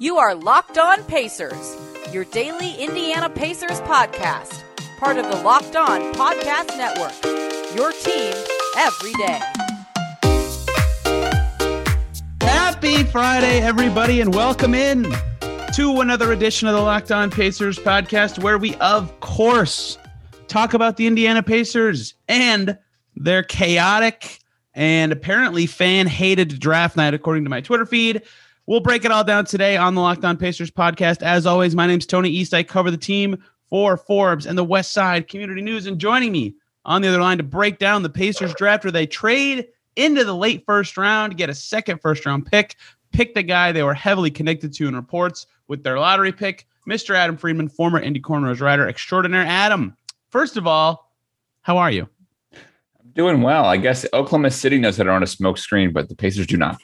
You are Locked On Pacers, your daily Indiana Pacers podcast, part of the Locked On Podcast Network, your team every day. Happy Friday, everybody, and welcome in to another edition of the Locked On Pacers podcast, where we, of course, talk about the Indiana Pacers and their chaotic and apparently fan-hated draft night, according to my Twitter feed. We'll break it all down today on the Locked On Pacers podcast. As always, my name's Tony East. I cover the team for Forbes and the West Side Community News. And joining me on the other line to break down the Pacers draft, where they trade into the late first round, get a second first-round pick, pick the guy they were heavily connected to in reports with their lottery pick, Mr. Adam Friedman, former Indy Cornrows writer extraordinaire. Adam, first of all, how are you? Doing well. I guess Oklahoma City knows that they're on a smoke screen, but the Pacers do not.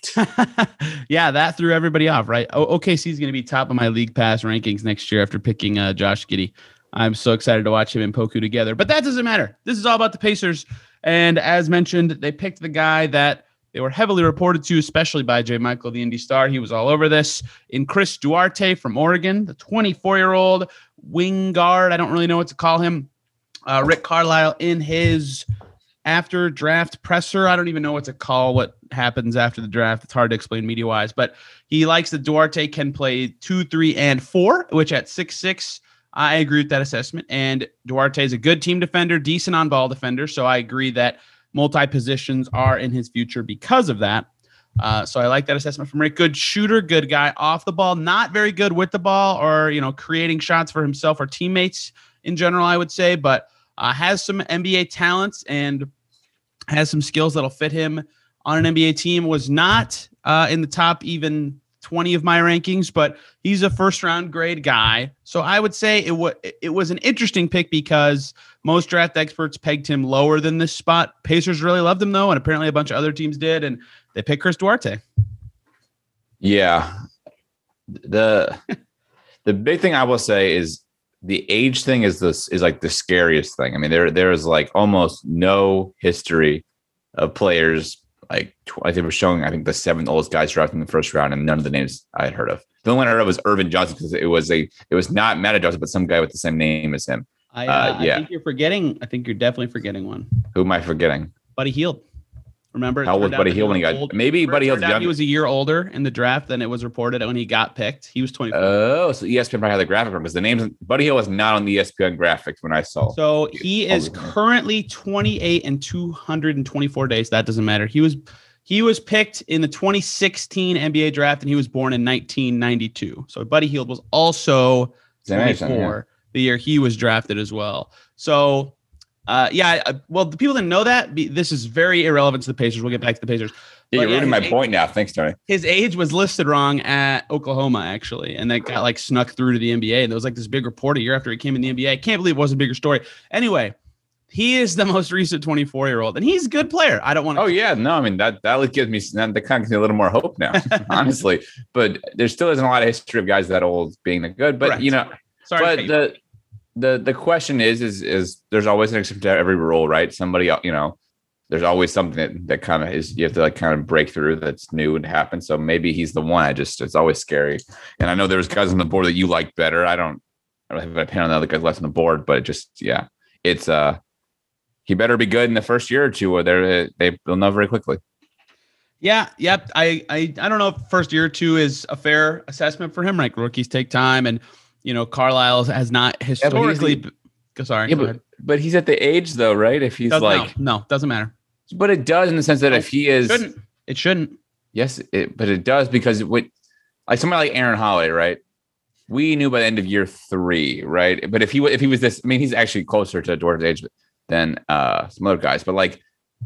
Yeah, that threw everybody off, right? OKC is going to be top of my league pass rankings next year after picking Josh Giddey. I'm so excited to watch him and Poku together, but that doesn't matter. This is all about the Pacers. And as mentioned, they picked the guy that they were heavily reported to, especially by J. Michael, the Indy Star. He was all over this. In Chris Duarte from Oregon, the 24-year-old wing guard. I don't really know what to call him. Rick Carlisle in his after draft presser. I don't even know what to call what happens after the draft. It's hard to explain media wise, but he likes that Duarte can play 2, 3, and 4, which at 6'6", I agree with that assessment. And Duarte is a good team defender, decent on ball defender. So I agree that multi positions are in his future because of that. So I like that assessment from Rick. Good shooter, good guy off the ball, not very good with the ball or, you know, creating shots for himself or teammates in general, I would say, but has some NBA talents and has some skills that'll fit him on an NBA team. Was not in the top even 20 of my rankings, but he's a first-round grade guy. So I would say it was an interesting pick because most draft experts pegged him lower than this spot. Pacers really loved him, though, and apparently a bunch of other teams did, and they picked Chris Duarte. Yeah. The big thing I will say is, the age thing is like the scariest thing. I mean, there is like almost no history of players. Like they were showing, I think the 7 oldest guys drafted in the first round, and none of the names I had heard of. The only one I heard of was Irvin Johnson because it was not Matt Johnson, but some guy with the same name as him. I think you're forgetting. I think you're definitely forgetting one. Who am I forgetting? Buddy Hield. Remember how old was Buddy Hield when he got? Maybe Buddy Hield. He was a year older in the draft than it was reported when he got picked. He was 24. Oh, so ESPN probably had the graphic because the names Buddy Hield was not on the ESPN graphics when I saw. So he is currently 28 and 224 days. That doesn't matter. He was picked in the 2016 NBA draft and he was born in 1992. So Buddy Hield was also 24 the year he was drafted as well. So. Well, the people didn't know that. This is very irrelevant to the Pacers. We'll get back to the Pacers. Yeah, you're ruining my point now. Thanks, Tony. His age was listed wrong at Oklahoma, actually, and that got like snuck through to the NBA. And there was like this big report a year after he came in the NBA. I can't believe it wasn't a bigger story. Anyway, he is the most recent 24-year-old, and he's a good player. I don't want to. Oh, yeah. No, I mean, that gives me a little more hope now, honestly. But there still isn't a lot of history of guys that old being that good. But, correct. You know, sorry, but The question is there's always an exception to every rule, right? Somebody, you know, there's always something that kind of is, you have to like kind of break through that's new and happen. So maybe he's the one. It's always scary. And I know there's guys on the board that you like better. I don't have an opinion on the other guys left on the board, but he better be good in the first year or two or they'll know very quickly. Yeah. Yep. I don't know if first year or two is a fair assessment for him. Like rookies take time and, you know, Carlisle has not historically. But he's at the age though, right? If he's no, doesn't matter. But it does in the sense that if he is, it shouldn't. Yes, but it does because like somebody like Aaron Holiday, right? We knew by the end of year 3, right? But if he was this, I mean, he's actually closer to Duarte's age than some other guys. But like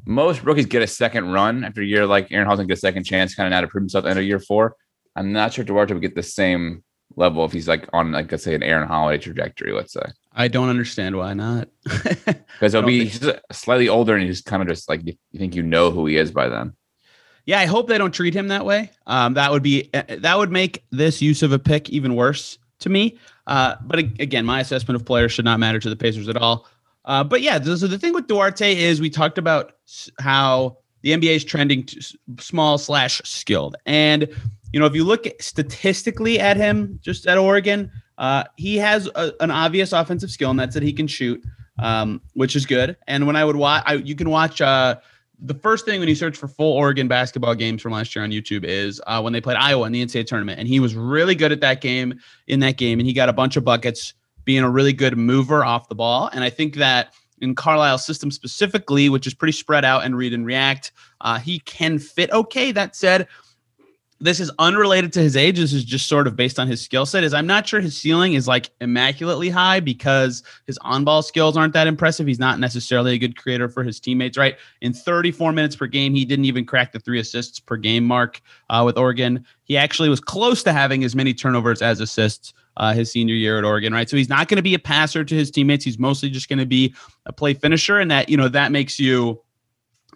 most rookies get a second run after a year, like Aaron Holiday gets a second chance, kind of now to prove himself at the end of year 4. I'm not sure Duarte would get the same level if he's like on like let's say an Aaron Holiday trajectory, let's say. I don't understand why not. Because he'll be slightly older and he's kind of just like you think you know who he is by then. Yeah, I hope they don't treat him that way. That would make this use of a pick even worse to me. But again, my assessment of players should not matter to the Pacers at all. But yeah, so the thing with Duarte is we talked about how the NBA is trending to small / skilled, and you know, if you look statistically at him, just at Oregon, he has an obvious offensive skill, and that's that he can shoot, which is good. And when I would watch, you can watch the first thing when you search for full Oregon basketball games from last year on YouTube is when they played Iowa in the NCAA tournament. And he was really good at that game. And he got a bunch of buckets being a really good mover off the ball. And I think that in Carlisle's system specifically, which is pretty spread out and read and react, he can fit okay. That said, this is unrelated to his age. This is just sort of based on his skill set. I'm not sure his ceiling is like immaculately high because his on-ball skills aren't that impressive. He's not necessarily a good creator for his teammates, right? In 34 minutes per game, he didn't even crack the 3 assists per game mark with Oregon. He actually was close to having as many turnovers as assists his senior year at Oregon, right? So he's not going to be a passer to his teammates. He's mostly just going to be a play finisher, and that, you know, that makes you...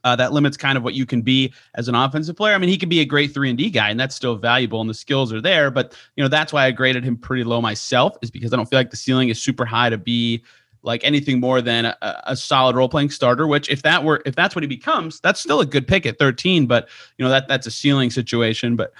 that limits kind of what you can be as an offensive player. I mean, he could be a great 3-and-D guy, and that's still valuable, and the skills are there. But, you know, that's why I graded him pretty low myself, is because I don't feel like the ceiling is super high to be like anything more than a solid role-playing starter. Which, if that's what he becomes, that's still a good pick at 13. But, you know, that's a ceiling situation. But,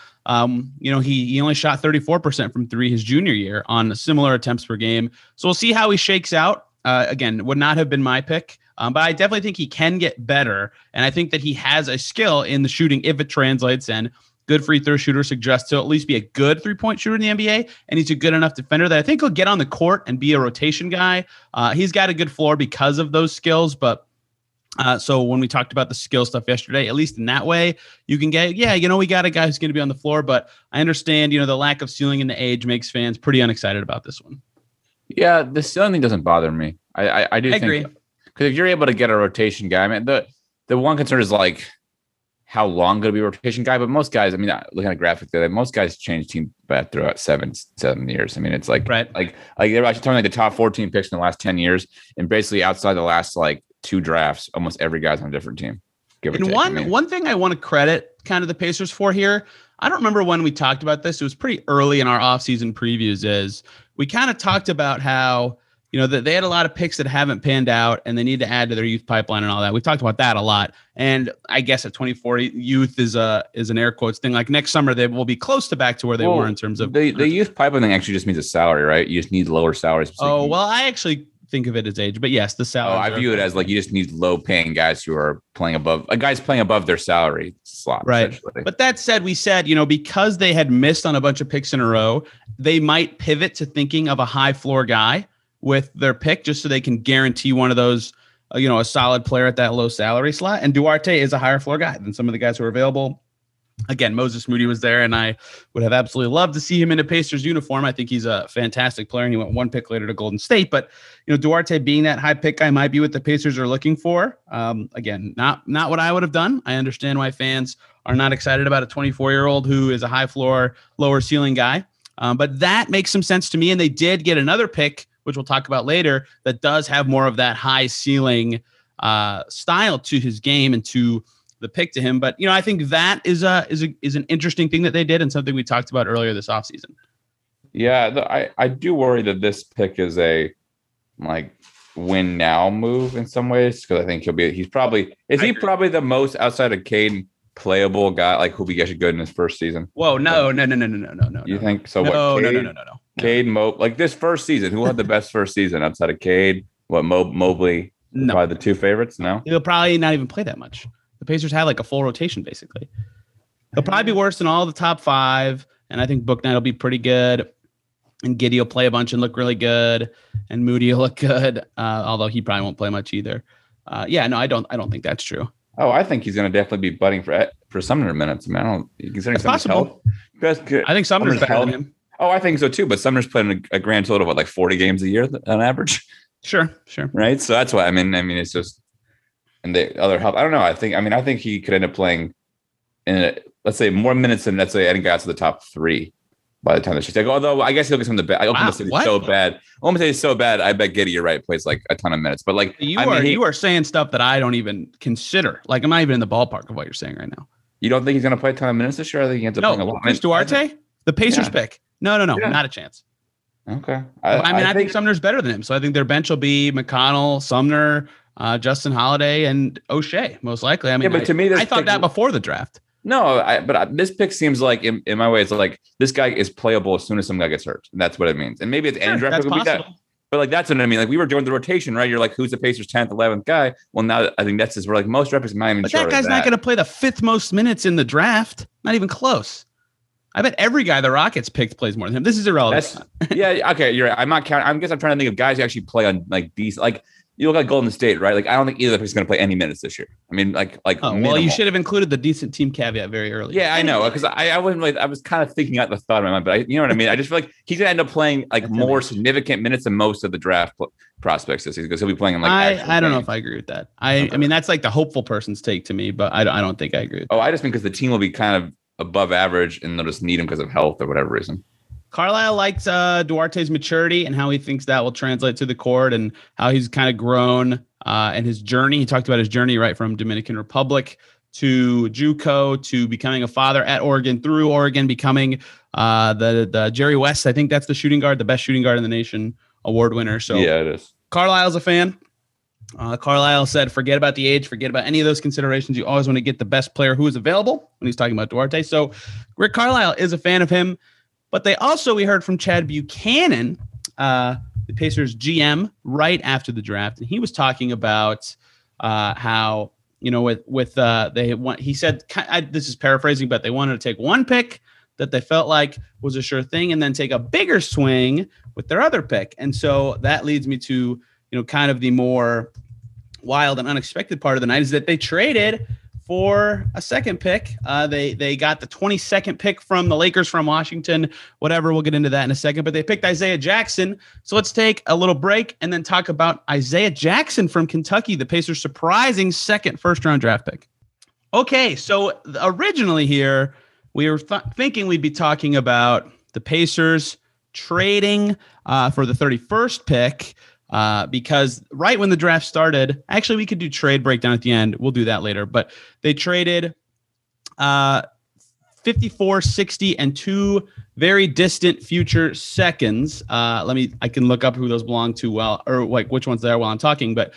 you know, he only shot 34% from 3 his junior year on similar attempts per game. So we'll see how he shakes out. Again, would not have been my pick. But I definitely think he can get better. And I think that he has a skill in the shooting if it translates in. Good free throw shooter suggests he'll at least be a good three-point shooter in the NBA. And he's a good enough defender that I think he'll get on the court and be a rotation guy. He's got a good floor because of those skills. But so when we talked about the skill stuff yesterday, at least in that way, you can get, yeah, you know, we got a guy who's going to be on the floor. But I understand, you know, the lack of ceiling and the age makes fans pretty unexcited about this one. Yeah, the ceiling thing doesn't bother me. I do think... agree. Because if you're able to get a rotation guy, I mean, the one concern is like how long going to be a rotation guy. But most guys, I mean, looking at a graphic there, most guys change team throughout seven years. I mean, it's like right. like they're actually talking like the top 14 picks in the last 10 years, and basically outside the last like 2 drafts, almost every guy's on a different team. One thing I want to credit kind of the Pacers for here. I don't remember when we talked about this. It was pretty early in our offseason previews. Is we kind of talked about how, you know, that they had a lot of picks that haven't panned out and they need to add to their youth pipeline and all that. We've talked about that a lot. And I guess at 24, youth is an air quotes thing. Like next summer, they will be close to back to where they were in terms of the youth pipeline thing actually just means a salary, right? You just need lower salaries. Oh, well, I actually think of it as age, but yes, the salary. I view it as like you just need low paying guys who are playing above their salary slot. Right. But that said, we said, you know, because they had missed on a bunch of picks in a row, they might pivot to thinking of a high floor guy with their pick just so they can guarantee one of those, you know, a solid player at that low salary slot. And Duarte is a higher floor guy than some of the guys who are available. Again, Moses Moody was there, and I would have absolutely loved to see him in a Pacers uniform. I think he's a fantastic player, and he went 1 pick later to Golden State. But, you know, Duarte being that high pick guy might be what the Pacers are looking for. Again, not what I would have done. I understand why fans are not excited about a 24-year-old who is a high floor, lower ceiling guy. But that makes some sense to me, and they did get another pick, which we'll talk about later, that does have more of that high ceiling style to his game and to the pick to him. But, you know, I think that is an interesting thing that they did and something we talked about earlier this offseason. Yeah, I do worry that this pick is a like win now move in some ways, because I think he's probably the most outside of Cade playable guy, like who'll be actually good in his first season. Whoa, no. You think so? No, what, Cade? No. Cade, Mobley, like this first season, who will have the best first season outside of Cade? What, Mobley? No. Probably the 2 favorites. No, he'll probably not even play that much. The Pacers had like a full rotation basically. He'll probably be worse than all the top 5, and I think Booknight will be pretty good, and Giddey will play a bunch and look really good, and Moody will look good, although he probably won't play much either. Yeah, no, I don't think that's true. Oh, I think he's going to definitely be butting for Sumner minutes, man. Considering Sumner's health, I think Sumner's better than him. Oh, I think so too. But Sumner's playing a grand total of what, like 40 games a year on average. Sure. Right. So that's why. I mean, it's just, and the other help. I don't know. I think he could end up playing in, let's say, more minutes than let's say any guy to the top 3 by the time that she's like. Although I guess he'll get some of the bad. Oklahoma City's so bad. I bet Giddey, you're right, plays like a ton of minutes. But like you are saying stuff that I don't even consider. Like I'm not even in the ballpark of what you're saying right now. You don't think he's going to play a ton of minutes this year? I think he ends up playing a lot. Chris Duarte, the Pacers pick. No. Yeah. Not a chance. Okay. I think Sumner's better than him. So I think their bench will be McConnell, Sumner, Justin Holiday, and O'Shea, most likely. I mean, yeah, but to me, I thought that before the draft. No, but this pick seems like, in my way, it's like this guy is playable as soon as some guy gets hurt. And that's what it means. And maybe it's any draft pick. But like, that's what I mean. Like, we were doing the rotation, right? You're like, who's the Pacers' 10th, 11th guy? Well, now I think that's just we're like most draft picks. But that guy's not going to play the fifth most minutes in the draft. Not even close. I bet every guy the Rockets picked plays more than him. This is irrelevant. Yeah. Okay. You're right. I'm not counting. I guess I'm trying to think of guys who actually play on like these, like, you look at Golden State, right? Like, I don't think either of them is going to play any minutes this year. I mean, minimal. You should have included the decent team caveat very early. Yeah, I know, because I wasn't like, I was kind of thinking out the thought in my mind, but you know what I mean? I just feel like he's going to end up playing like more significant minutes than most of the draft prospects this season, because he'll be playing in like. I don't know if I agree with that. I mean, that's like the hopeful person's take to me, but I don't think I agree with that. Oh, I just mean because the team will be kind of above average and they'll just need him because of health or whatever reason. Carlisle likes Duarte's maturity and how he thinks that will translate to the court and how he's kind of grown and his journey. He talked about his journey right from Dominican Republic to JUCO to becoming a father at Oregon, through Oregon, becoming the Jerry West. I think that's the shooting guard, the best shooting guard in the nation award winner. So yeah, it is. Carlisle's a fan. Carlisle said, forget about the age, forget about any of those considerations. You always want to get the best player who is available when he's talking about Duarte. So Rick Carlisle is a fan of him. But they also, we heard from Chad Buchanan, the Pacers GM, right after the draft. And he was talking about how, you know, he said, this is paraphrasing, but they wanted to take one pick that they felt like was a sure thing and then take a bigger swing with their other pick. And so that leads me to, you know, kind of the more wild and unexpected part of the night is that they traded for a second pick. They got the 22nd pick from the Lakers from Washington, whatever. We'll get into that in a second, but they picked Isaiah Jackson. So let's take a little break and then talk about Isaiah Jackson from Kentucky, the Pacers' surprising second first-round draft pick. Okay, so originally here, we were thinking we'd be talking about the Pacers trading for the 31st pick, because right when the draft started, actually we could do trade breakdown at the end. We'll do that later, but they traded 54, 60, and two very distant future seconds. I can look up who those belong to or like which ones they are while I'm talking, but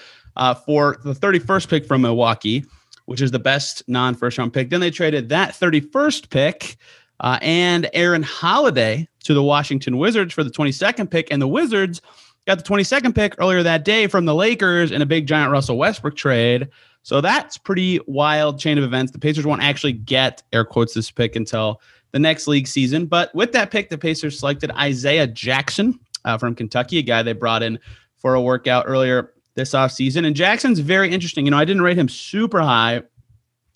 for the 31st pick from Milwaukee, which is the best non-first round pick. Then they traded that 31st pick and Aaron Holiday to the Washington Wizards for the 22nd pick, and the Wizards got the 22nd pick earlier that day from the Lakers in a big, giant Russell Westbrook trade. So that's pretty wild chain of events. The Pacers won't actually get, air quotes, this pick until the next league season. But with that pick, the Pacers selected Isaiah Jackson from Kentucky, a guy they brought in for a workout earlier this offseason. And Jackson's very interesting. You know, I didn't rate him super high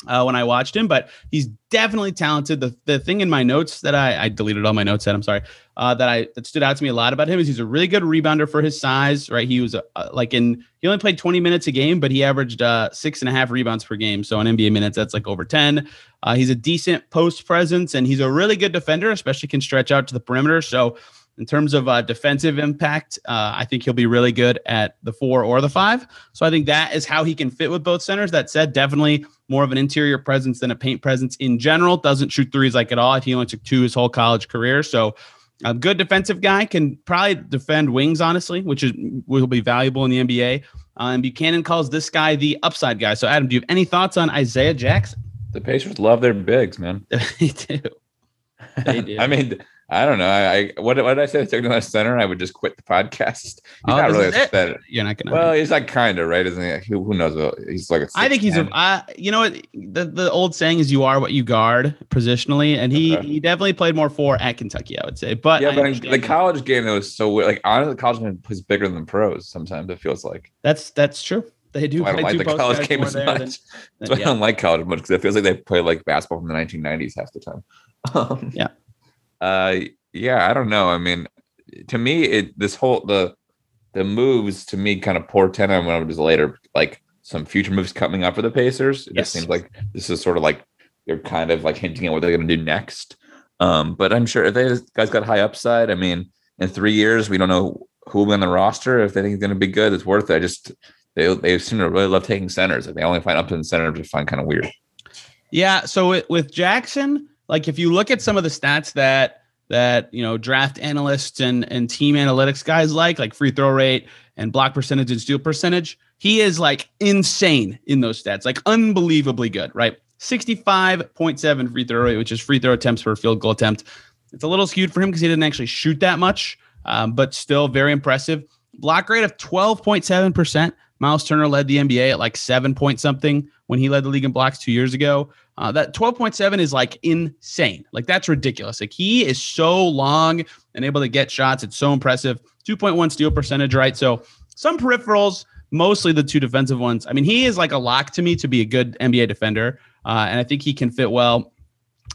when I watched him, but he's definitely talented. The thing in my notes that I deleted all my notes at, I'm sorry, that stood out to me a lot about him is he's a really good rebounder for his size, right? He was he only played 20 minutes a game, but he averaged 6.5 rebounds per game. So in NBA minutes, that's like over 10. He's a decent post presence, and he's a really good defender, especially can stretch out to the perimeter. So in terms of defensive impact, I think he'll be really good at the 4 or the 5. So I think that is how he can fit with both centers. That said, definitely more of an interior presence than a paint presence in general. Doesn't shoot threes like at all. He only took 2 his whole college career. So a good defensive guy, can probably defend wings, honestly, which will be valuable in the NBA. And Buchanan calls this guy the upside guy. So Adam, do you have any thoughts on Isaiah Jackson? The Pacers love their bigs, man. They do. I mean, I don't know. What did I say? I took him last center, and I would just quit the podcast. He's not really upset. You're not gonna. Well, he's like kind of right, isn't he? Like, who knows? He's like. I think he's a. You know what? The old saying is, "You are what you guard" positionally, and he definitely played more 4 at Kentucky, I would say. But yeah, but the college game that was so weird. Like honestly, the college game plays bigger than pros. Sometimes it feels like. That's true. They do. I don't like the college game as much. That's why I don't like college much, because it feels like they play like basketball from the 1990s half the time. Yeah. Yeah, I don't know. I mean, to me, the moves to me kind of portend on what was later, like some future moves coming up for the Pacers. It just seems like this is sort of like they're kind of like hinting at what they're going to do next. But I'm sure if these guys got high upside, I mean, in 3 years, we don't know who will be on the roster. If they think it's going to be good, it's worth it. I just they seem to really love taking centers. Like, they only find upside in centers, which I find kind of weird. Yeah. So with Jackson. Like if you look at some of the stats that you know draft analysts and team analytics guys like free throw rate and block percentage and steal percentage, he is like insane in those stats, like unbelievably good, right? 65.7 free throw rate, which is free throw attempts per field goal attempt. It's a little skewed for him because he didn't actually shoot that much, but still very impressive. Block rate of 12.7%. Miles Turner led the NBA at like 7 point something when he led the league in blocks 2 years ago. That 12.7 is like insane. Like that's ridiculous. Like he is so long and able to get shots. It's so impressive. 2.1 steal percentage, right? So some peripherals, mostly the two defensive ones. I mean, he is like a lock to me to be a good NBA defender. And I think he can fit well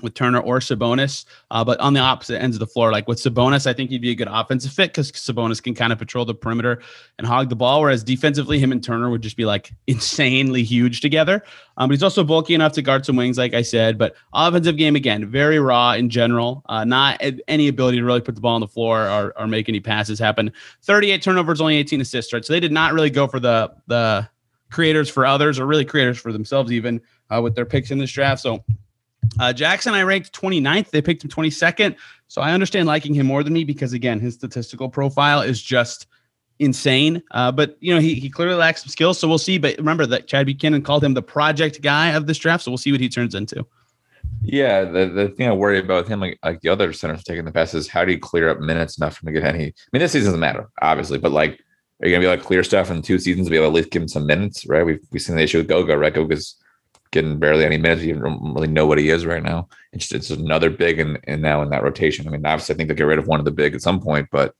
with Turner or Sabonis, but on the opposite ends of the floor. Like with Sabonis, I think he'd be a good offensive fit because Sabonis can kind of patrol the perimeter and hog the ball, whereas defensively, him and Turner would just be like insanely huge together. But he's also bulky enough to guard some wings, like I said. But offensive game, again, very raw in general. Not any ability to really put the ball on the floor or make any passes happen. 38 turnovers, only 18 assists, right? So they did not really go for the creators for others or really creators for themselves even with their picks in this draft. So Jackson, I ranked 29th. They picked him 22nd. So I understand liking him more than me because, again, his statistical profile is just insane. But, you know, he clearly lacks some skills. So we'll see. But remember that Chad Buchanan called him the project guy of this draft. So we'll see what he turns into. Yeah, the thing I worry about with him, like the other centers taking the pass, is how do you clear up minutes enough for him to get any? I mean, this season doesn't matter, obviously. But, like, are you going to be able to clear stuff in 2 seasons to be able to at least give him some minutes, right? We've seen the issue with Goga, right? Goga's getting barely any minutes. You don't really know what he is right now. It's another big and now in that rotation. I mean, obviously I think they'll get rid of one of the big at some point, but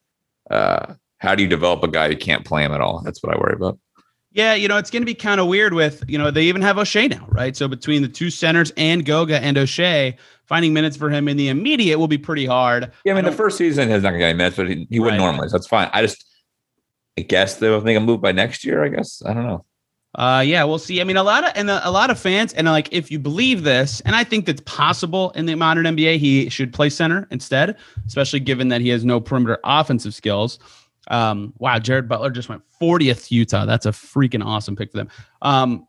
how do you develop a guy who can't play him at all? That's what I worry about. Yeah, you know, it's going to be kind of weird with, you know, they even have O'Shea now, right? So between the two centers and Goga and O'Shea, finding minutes for him in the immediate will be pretty hard. Yeah, I mean, the first season has not got any minutes, but he would normally, so that's fine. I guess they'll make a move by next year, I guess. I don't know. Yeah, we'll see. I mean, a lot of fans, and like, if you believe this, and I think that's possible in the modern NBA, he should play center instead, especially given that he has no perimeter offensive skills. Wow. Jared Butler just went 40th to Utah. That's a freaking awesome pick for them.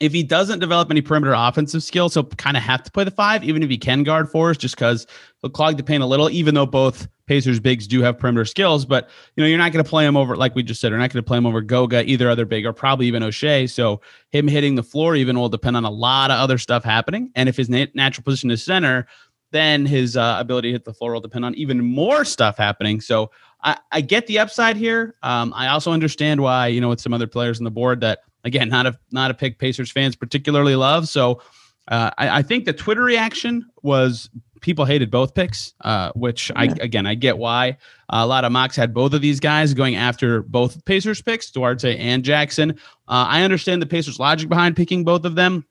If he doesn't develop any perimeter offensive skills, he'll kind of have to play the five, even if he can guard fours, just because he'll clog the paint a little, even though both Pacers bigs do have perimeter skills. But, you know, you're not going to play him over, like we just said, you're not going to play him over Goga, either other big, or probably even O'Shea. So him hitting the floor even will depend on a lot of other stuff happening. And if his natural position is center, then his ability to hit the floor will depend on even more stuff happening. So I get the upside here. I also understand why, you know, with some other players on the board that, again, not a pick Pacers fans particularly love. So I think the Twitter reaction was people hated both picks, which I get why. A lot of mocks had both of these guys going after both Pacers picks, Duarte and Jackson. I understand the Pacers logic behind picking both of them,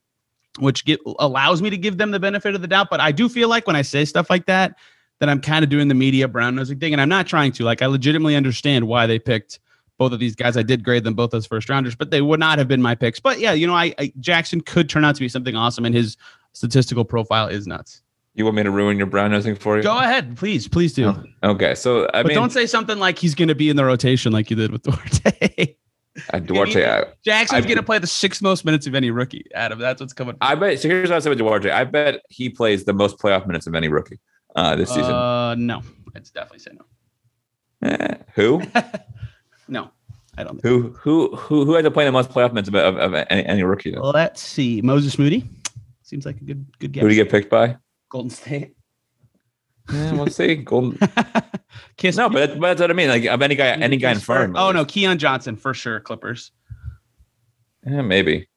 which allows me to give them the benefit of the doubt. But I do feel like when I say stuff like that, that I'm kind of doing the media brown-nosing thing, and I'm not trying to. Like, I legitimately understand why they picked both of these guys. I did grade them both as first rounders, but they would not have been my picks. But yeah, you know, I Jackson could turn out to be something awesome, and his statistical profile is nuts. You want me to ruin your brown nosing for you? Go ahead, please do. Oh, okay, so I mean, don't say something like he's going to be in the rotation like you did with Duarte. Jackson's going to play the 6th most minutes of any rookie. Adam, that's what's coming. I bet. So here's what I said with Duarte. I bet he plays the most playoff minutes of any rookie this season. No, I'd definitely say no. Who? No, I don't. Who had to play the most playoff minutes of any rookie? Though? Let's see. Moses Moody seems like a good guess. Who did he get picked by? Golden State. Yeah, we'll see. Golden. Kiss. No, but that's what I mean. Like, of any guy in front. Oh no, Keon Johnson for sure. Clippers. Yeah, maybe.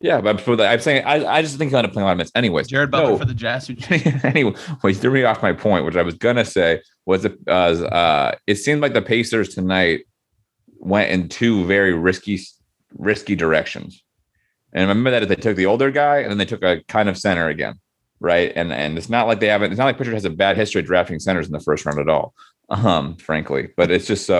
Yeah, but I'm saying I just think he'll end up playing a lot of minutes anyways. Jared Butler for the Jazz. Anyway, well, you threw me off my point, which I was gonna say was it seemed like the Pacers tonight went in two very risky directions. And I remember that they took the older guy and then they took a kind of center again. Right. And it's not like it's not like Pritchard has a bad history of drafting centers in the first round at all, frankly. But it's just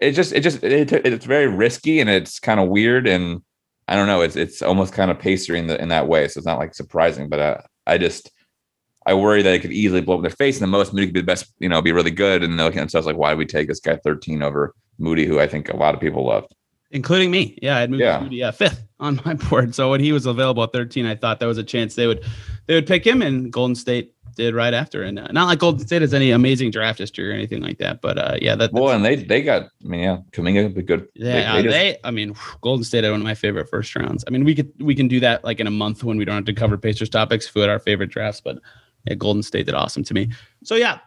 it's very risky and it's kind of weird. And I don't know, it's almost kind of pacery in that way. So it's not like surprising, but I worry that it could easily blow up in their face. And the most Moody could be the best, you know, be really good. And they're looking at themselves like, why did we take this guy 13 over Moody, who I think a lot of people loved? Including me. Yeah, I'd moved Moody fifth on my board. So when he was available at 13, I thought there was a chance they would pick him, and Golden State did right after. And not like Golden State has any amazing draft history or anything like that. But Kuminga be good. Yeah, Golden State had one of my favorite first rounds. I mean, we can do that like in a month when we don't have to cover Pacers topics who had our favorite drafts, but yeah, Golden State did awesome to me. So yeah,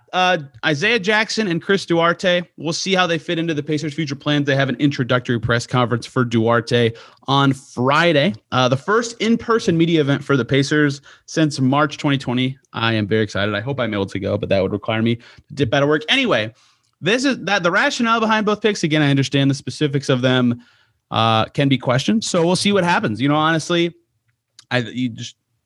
Isaiah Jackson and Chris Duarte. We'll see how they fit into the Pacers' future plans. They have an introductory press conference for Duarte on Friday. The first in-person media event for the Pacers since March 2020. I am very excited. I hope I'm able to go, but that would require me to dip out of work. Anyway, this is that the rationale behind both picks. Again, I understand the specifics of them can be questioned. So we'll see what happens. You know, honestly,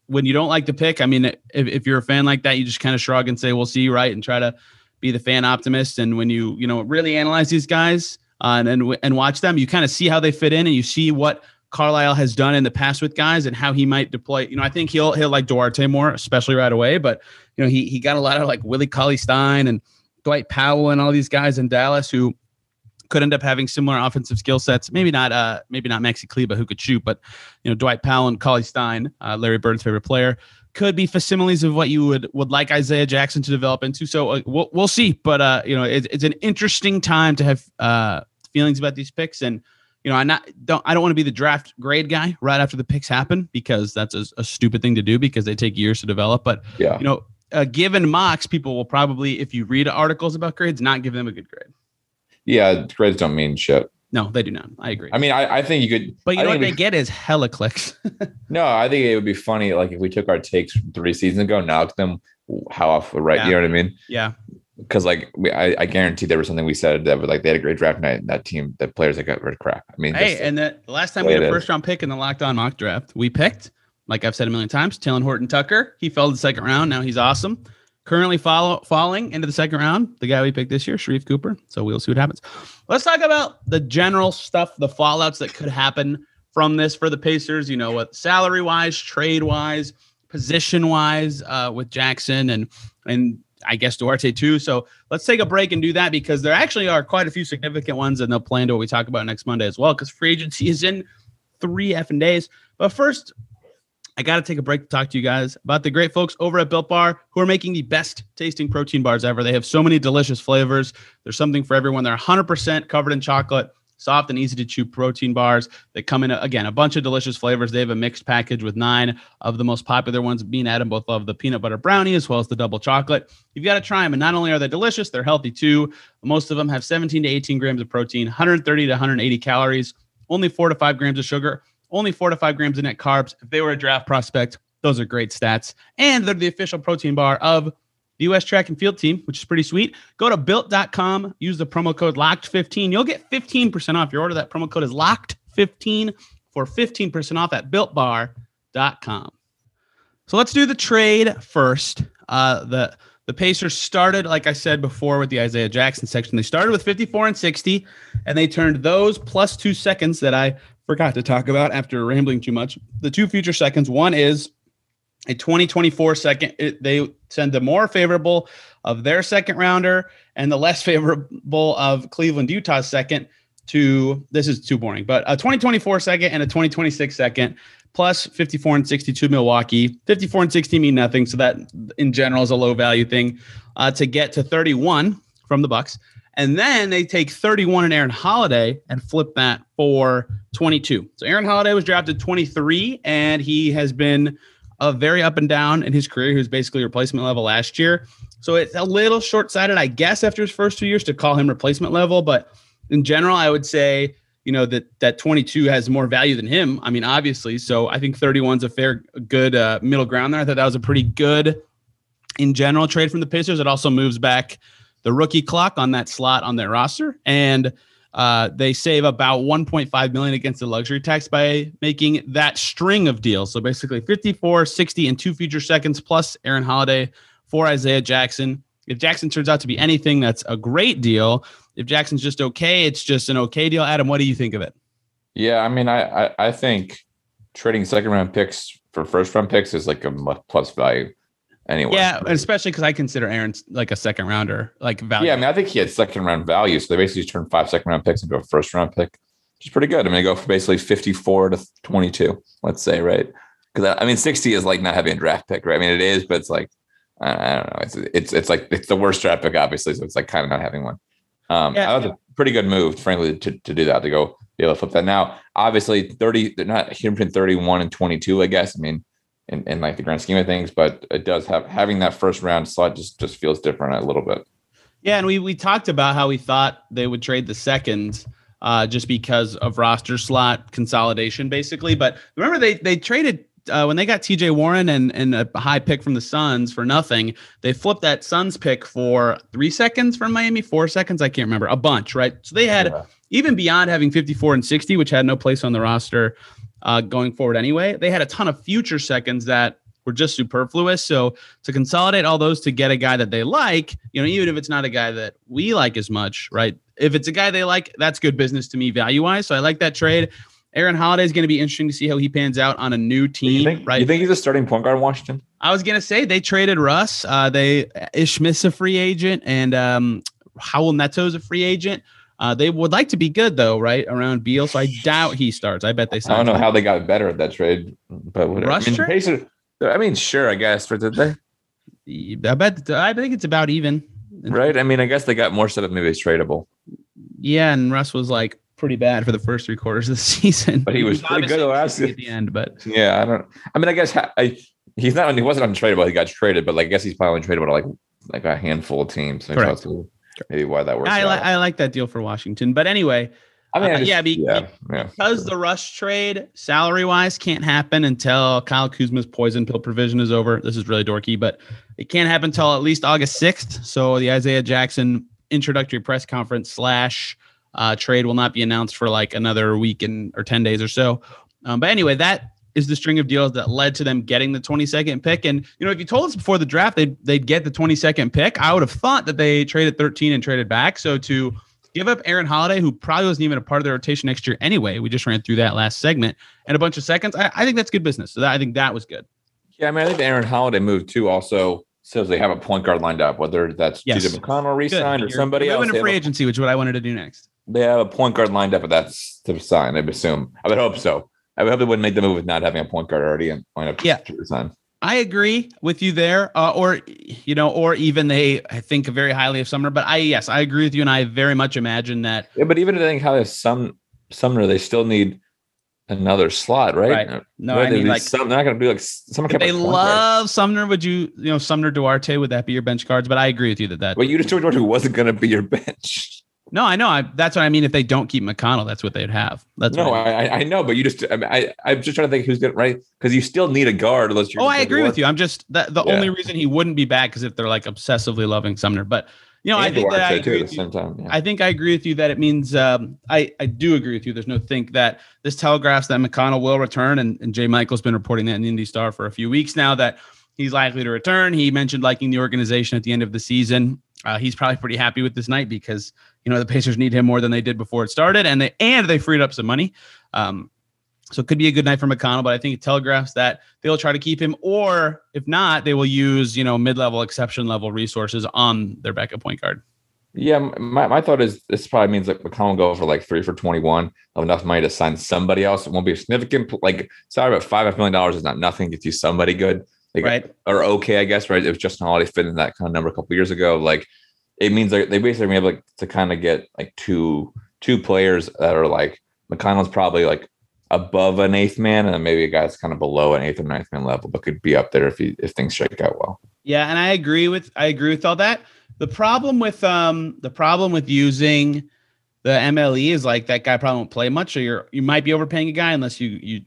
when you don't like the pick, I mean, if you're a fan like that, you just kind of shrug and say, we'll see, right? And try to be the fan optimist. And when you really analyze these guys and watch them, you kind of see how they fit in and you see what Carlisle has done in the past with guys and how he might deploy. You know, I think he'll like Duarte more, especially right away. But, you know, he got a lot of like Willie Cauley-Stein and Dwight Powell and all these guys in Dallas who could end up having similar offensive skill sets. Maybe not Maxi Kleba, who could shoot, but you know, Dwight Powell and Cauley-Stein, Larry Bird's favorite player, could be facsimiles of what you would like Isaiah Jackson to develop into. So we'll see. But it's an interesting time to have feelings about these picks. And you know, I don't want to be the draft grade guy right after the picks happen, because that's a stupid thing to do, because they take years to develop. But yeah, you know, given mocks, people will probably, if you read articles about grades, not give them a good grade. Yeah, grades don't mean shit. No, they do not. I agree. I mean, I think you could... But you know what they get is hella clicks. No, I think it would be funny, like, if we took our takes from 3 seasons ago, knocked them how off the right, yeah. You know what I mean? Yeah. Because, like, I guarantee there was something we said that was, like, they had a great draft night, and that team, the players that got rid of crap. I mean... Hey, and the last time we had a first-round pick in the Locked On mock draft, we picked, like I've said a million times, Talon Horton-Tucker. He fell to the second round. Now he's awesome. Currently falling into the second round, the guy we picked this year, Sharif Cooper. So we'll see what happens. Let's talk about the general stuff, the fallouts that could happen from this for the Pacers, you know, with salary-wise, trade-wise, position-wise, with Jackson and I guess Duarte too. So let's take a break and do that, because there actually are quite a few significant ones, and they'll play into what we talk about next Monday as well, because free agency is in 3 effing days. But first, I got to take a break to talk to you guys about the great folks over at Built Bar, who are making the best tasting protein bars ever. They have so many delicious flavors. There's something for everyone. They're 100% covered in chocolate, soft and easy to chew protein bars that come in, again, a bunch of delicious flavors. They have a mixed package with 9 of the most popular ones. Me and Adam both love the peanut butter brownie as well as the double chocolate. You've got to try them. And not only are they delicious, they're healthy too. Most of them have 17 to 18 grams of protein, 130 to 180 calories, only 4 to 5 grams of sugar, only 4 to 5 grams of net carbs. If they were a draft prospect, those are great stats. And they're the official protein bar of the U.S. track and field team, which is pretty sweet. Go to built.com, use the promo code LOCKED15. You'll get 15% off your order. That promo code is LOCKED15 for 15% off at builtbar.com. So let's do the trade first. The Pacers started, like I said before, with the Isaiah Jackson section. They started with 54 and 60, and they turned those plus 2 seconds that I forgot to talk about after rambling too much. The 2 future seconds. One is a 2024 second. They send the more favorable of their second rounder and the less favorable of Cleveland, Utah's second to, this is too boring, but a 2024 second and a 2026 second plus 54 and 62 Milwaukee. 54 and 60 mean nothing, so that in general is a low value thing to get to 31 from the Bucks. And then they take 31 and Aaron Holiday and flip that for 22. So Aaron Holiday was drafted 23, and he has been a very up and down in his career. He was basically replacement level last year. So it's a little short-sighted, I guess, after his first 2 years to call him replacement level. But in general, I would say, you know, that 22 has more value than him. I mean, obviously. So I think 31 is a fair, good middle ground there. I thought that was a pretty good, in general, trade from the Pacers. It also moves back the rookie clock on that slot on their roster. And they save about $1.5 million against the luxury tax by making that string of deals. So basically 54, 60, and 2 future seconds plus Aaron Holiday for Isaiah Jackson. If Jackson turns out to be anything, that's a great deal. If Jackson's just okay, it's just an okay deal. Adam, what do you think of it? Yeah, I mean, I think trading second-round picks for first-round picks is like a plus value. Anyway, yeah, especially because I consider Aaron like a second rounder, like value. Yeah, I mean, I think he had second round value, so they basically turned 5 second round picks into a first round pick. which is pretty good. I'm going to go for basically 54 to 22, let's say, right? Because, I mean, 60 is like not having a draft pick, right? I mean, it is, but it's like, I don't know. It's like it's the worst draft pick, obviously, so it's like kind of not having one. That was a pretty good move, frankly, to do that, to go be able to flip that. Now, obviously, 30, they're not here between 31 and 22, I guess. I mean, in like the grand scheme of things, but it does have having that first round slot just feels different a little bit. Yeah, and we talked about how we thought they would trade the second just because of roster slot consolidation, basically. But remember, they traded when they got TJ Warren and a high pick from the Suns for nothing. They flipped that Suns pick for 3 seconds from Miami, 4 seconds. I can't remember, a bunch, right? So they had, even beyond having 54 and 60, which had no place on the roster going forward anyway, they had a ton of future seconds that were just superfluous. So to consolidate all those to get a guy that they like, you know, even if it's not a guy that we like as much, right? If it's a guy they like, that's good business to me value-wise. So I like that trade. Aaron Holiday is going to be interesting to see how he pans out on a new team, right? You think he's a starting point guard in Washington? I was going to say they traded Russ. Ish Smith's a free agent, and Howell Neto's a free agent. They would like to be good, though, right, around Beal, so I doubt he starts. I bet they start. I don't know how they got better at that trade, but whatever. Rush trade? I mean, sure, I guess, or did they? I think it's about even. Right? I mean, I guess they got more set up. Maybe it's tradable. Yeah, and Russ was, like, pretty bad for the first three quarters of the season. But he was pretty good last year at the end, but... Yeah, he wasn't untradeable. He got traded, but, like, I guess he's probably untradeable to, like a handful of teams. Correct. Maybe why that works out. I like that deal for Washington. But anyway, because the Rush trade, salary-wise, can't happen until Kyle Kuzma's poison pill provision is over. This is really dorky, but it can't happen until at least August 6th. So the Isaiah Jackson introductory press conference / trade will not be announced for like another week or 10 days or so. But anyway, that is the string of deals that led to them getting the 22nd pick. And, you know, if you told us before the draft they'd get the 22nd pick, I would have thought that they traded 13 and traded back. So to give up Aaron Holiday, who probably wasn't even a part of their rotation next year anyway, we just ran through that last segment, and a bunch of seconds, I think that's good business. So I think that was good. Yeah, I mean, I think the Aaron Holiday move, too, also says they have a point guard lined up, whether that's TJ McConnell re-signed or somebody else. Moving to free agency, which is what I wanted to do next. They have a point guard lined up, but that's to sign, I assume. I would hope so. I would hope they wouldn't make the move with not having a point guard already and line up to resign. I agree with you there, or even they, I think, very highly of Sumner. But I agree with you, and I very much imagine that. Yeah, but even if they think highly of Sumner, they still need another slot, right? No, I mean, they're not going to be like Sumner. They love Sumner. Would you Sumner Duarte? Would that be your bench guards? But I agree with you that. Well, you just told Duarte who wasn't going to be your bench. No, I know. That's what I mean. If they don't keep McConnell, that's what they'd have. I know. But you just, I'm just trying to think who's going to, right? Because you still need a guard. Unless you're I agree with you. I'm just the only reason he wouldn't be back is if they're like obsessively loving Sumner. But you know, I think I agree with you that it means I do agree with you. There's no think that this telegraphs that McConnell will return, and Jay Michael's been reporting that in Indy Star for a few weeks now that he's likely to return. He mentioned liking the organization at the end of the season. He's probably pretty happy with this night because, you know, the Pacers need him more than they did before it started, and they freed up some money. So it could be a good night for McConnell, but I think it telegraphs that they'll try to keep him, or if not, they will use, you know, mid-level, exception-level resources on their backup point guard. Yeah, my thought is this probably means that McConnell will go for like 3 for 21 of enough money to sign somebody else. It won't be a significant, like, sorry, but $5.5 million is not nothing. Gets you somebody good. Or okay, I guess, right? If Justin Holiday fit in that kind of number a couple of years ago, like it means like they basically were able to kind of get like two players that are like McConnell's probably like above an eighth man, and then maybe a guy that's kind of below an eighth or ninth man level, but could be up there if things shake out well. Yeah, and I agree with all that. The problem with using the MLE is like that guy probably won't play much, or you might be overpaying a guy unless you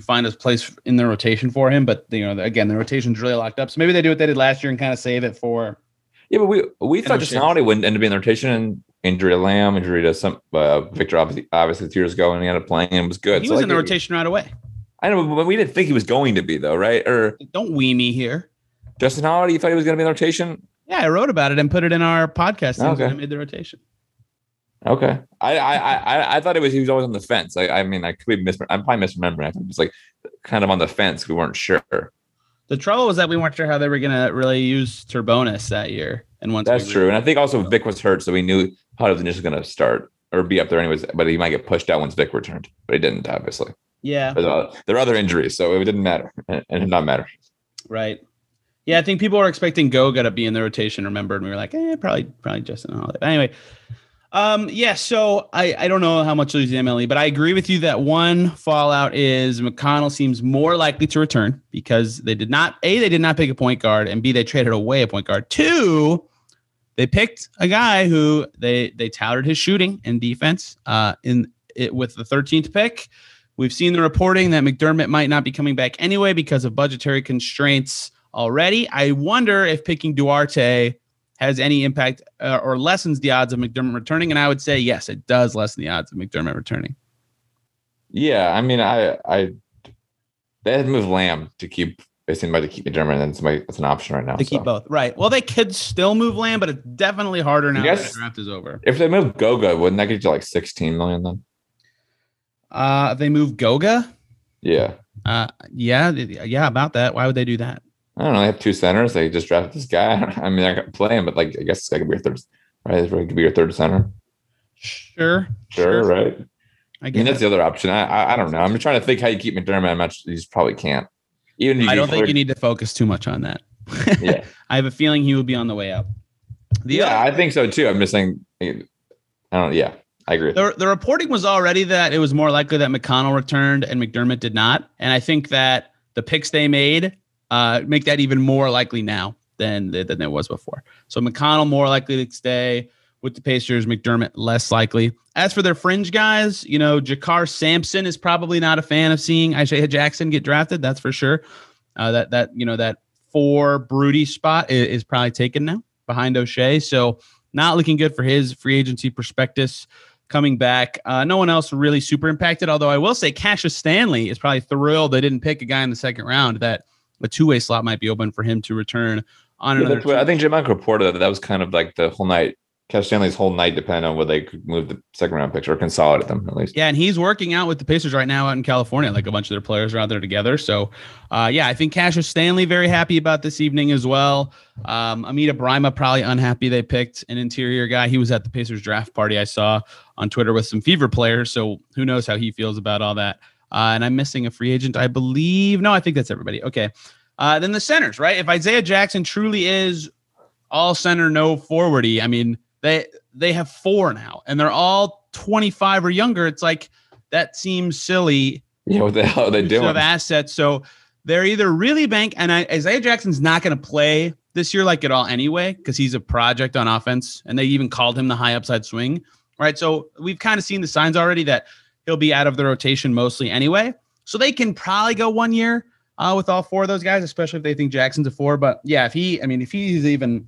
find a place in the rotation for him. But you know, again, the rotation's really locked up. So maybe they do what they did last year and kind of save it for. Yeah, but we thought Justin Holiday wouldn't end up in the rotation, and injury to Lamb, injury to some Victor obviously 2 years ago, and he ended up playing and was good. He was in the rotation right away. I know, but we didn't think he was going to be though, right? Or don't weenie here. Justin Holiday, you thought he was going to be in the rotation? Yeah, I wrote about it and put it in our podcast. Okay. I made the rotation. Okay, I thought he was always on the fence. I mean I could be I'm probably misremembering. I think it was like kind of on the fence. We weren't sure. The trouble was that we weren't sure how they were gonna really use Turbonis that year. And once that's true, and I think also Vic was hurt, so we knew how he was initially gonna start. or be up there anyways, but he might get pushed out once Vic returned, but he didn't, obviously. Yeah. There are other injuries, so it didn't matter, and it did not matter. Right. Yeah, I think people were expecting Goga to be in the rotation, remember? And we were like, probably Justin Holiday. But anyway, so I don't know how much he'll use the MLE, but I agree with you that one fallout is McConnell seems more likely to return because they did not pick a point guard, and B, they traded away a point guard. Two, they picked a guy who they touted his shooting and defense with the 13th pick. We've seen the reporting that McDermott might not be coming back anyway because of budgetary constraints already. I wonder if picking Duarte has any impact or lessens the odds of McDermott returning. And I would say, yes, it does lessen the odds of McDermott returning. Yeah, I mean, they had moved Lamb to keep somebody to keep McDermott, and that's an option right now. They keep both. Right. Well, they could still move Lamb, but it's definitely harder now that the draft is over. If they move Goga, wouldn't that get you like $16 million then? They move Goga? Yeah. Yeah, about that. Why would they do that? I don't know. They have two centers. They just drafted this guy. I mean, I could play him, but like, I guess that could be your third. Right? It could be your third center. Sure. Right. I mean, that's the other option. I don't know. I'm just trying to think how you keep McDermott. I'm not. You just probably can't. Even if I don't think you need to focus too much on that. Yeah. I have a feeling he will be on the way up. I think so too. I'm just saying. I agree. The reporting was already that it was more likely that McConnell returned and McDermott did not, and I think that the picks they made make that even more likely now than it was before. So McConnell more likely to stay with the Pacers, McDermott less likely. As for their fringe guys, you know, Jakar Sampson is probably not a fan of seeing Isaiah Jackson get drafted. That's for sure. That 4 Broody spot is probably taken now behind O'Shea. So not looking good for his free agency prospectus coming back. No one else really super impacted. Although I will say Cassius Stanley is probably thrilled they didn't pick a guy in the second round that a two-way slot might be open for him to return on another. I think Jim Monk reported that was kind of like the whole night. Cash Stanley's whole night depended on whether they could move the second round picks or consolidate them at least. Yeah, and he's working out with the Pacers right now out in California. Like a bunch of their players are out there together. So, I think Cassius Stanley very happy about this evening as well. Amita Brima probably unhappy they picked an interior guy. He was at the Pacers draft party I saw on Twitter with some Fever players. So who knows how he feels about all that. And I'm missing a free agent, I believe. No, I think that's everybody. Okay. Then the centers, right? If Isaiah Jackson truly is all center, no forwardy, I mean, they have 4 now, and they're all 25 or younger. It's like, that seems silly. Yeah, what the hell are they doing? Of assets. So they're either really bank, and Isaiah Jackson's not going to play this year like at all anyway, because he's a project on offense, and they even called him the high upside swing, right? So we've kind of seen the signs already that he'll be out of the rotation mostly anyway. So they can probably go 1 year with all 4 of those guys, especially if they think Jackson's a 4. But yeah, if he's even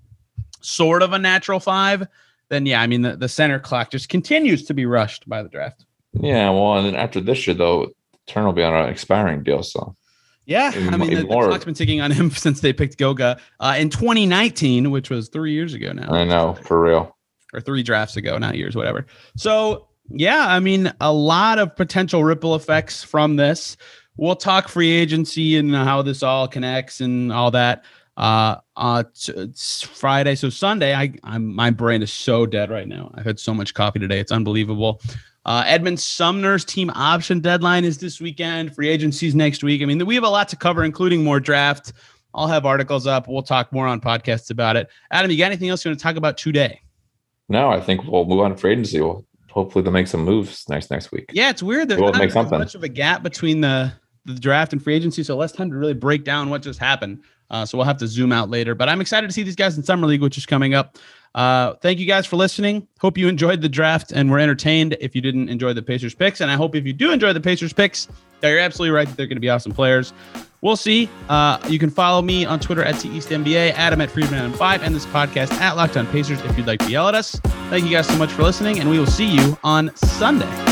sort of a natural 5, then yeah, I mean, the center clock just continues to be rushed by the draft. Yeah. Well, and then after this year, though, Turner will be on an expiring deal. So yeah, the clock's been ticking on him since they picked Goga in 2019, which was 3 years ago now. I know, for real. Or 3 drafts ago, not years, whatever. So, yeah, I mean, a lot of potential ripple effects from this. We'll talk free agency and how this all connects and all that it's Friday. So Sunday, my brain is so dead right now. I've had so much coffee today. It's unbelievable. Edmund Sumner's team option deadline is this weekend. Free agency's next week. I mean, we have a lot to cover, including more draft. I'll have articles up. We'll talk more on podcasts about it. Adam, you got anything else you want to talk about today? No, I think we'll move on to free agency. Hopefully they'll make some moves next week. Yeah, it's weird. There's not much of a gap between the draft and free agency, so less time to really break down what just happened. So we'll have to zoom out later. But I'm excited to see these guys in Summer League, which is coming up. Thank you guys for listening. Hope you enjoyed the draft and were entertained if you didn't enjoy the Pacers picks. And I hope if you do enjoy the Pacers picks, that you're absolutely right that they're going to be awesome players. We'll see. You can follow me on Twitter at TEastNBA, Adam at Friedman5, and this podcast at Locked On Pacers if you'd like to yell at us. Thank you guys so much for listening, and we will see you on Sunday.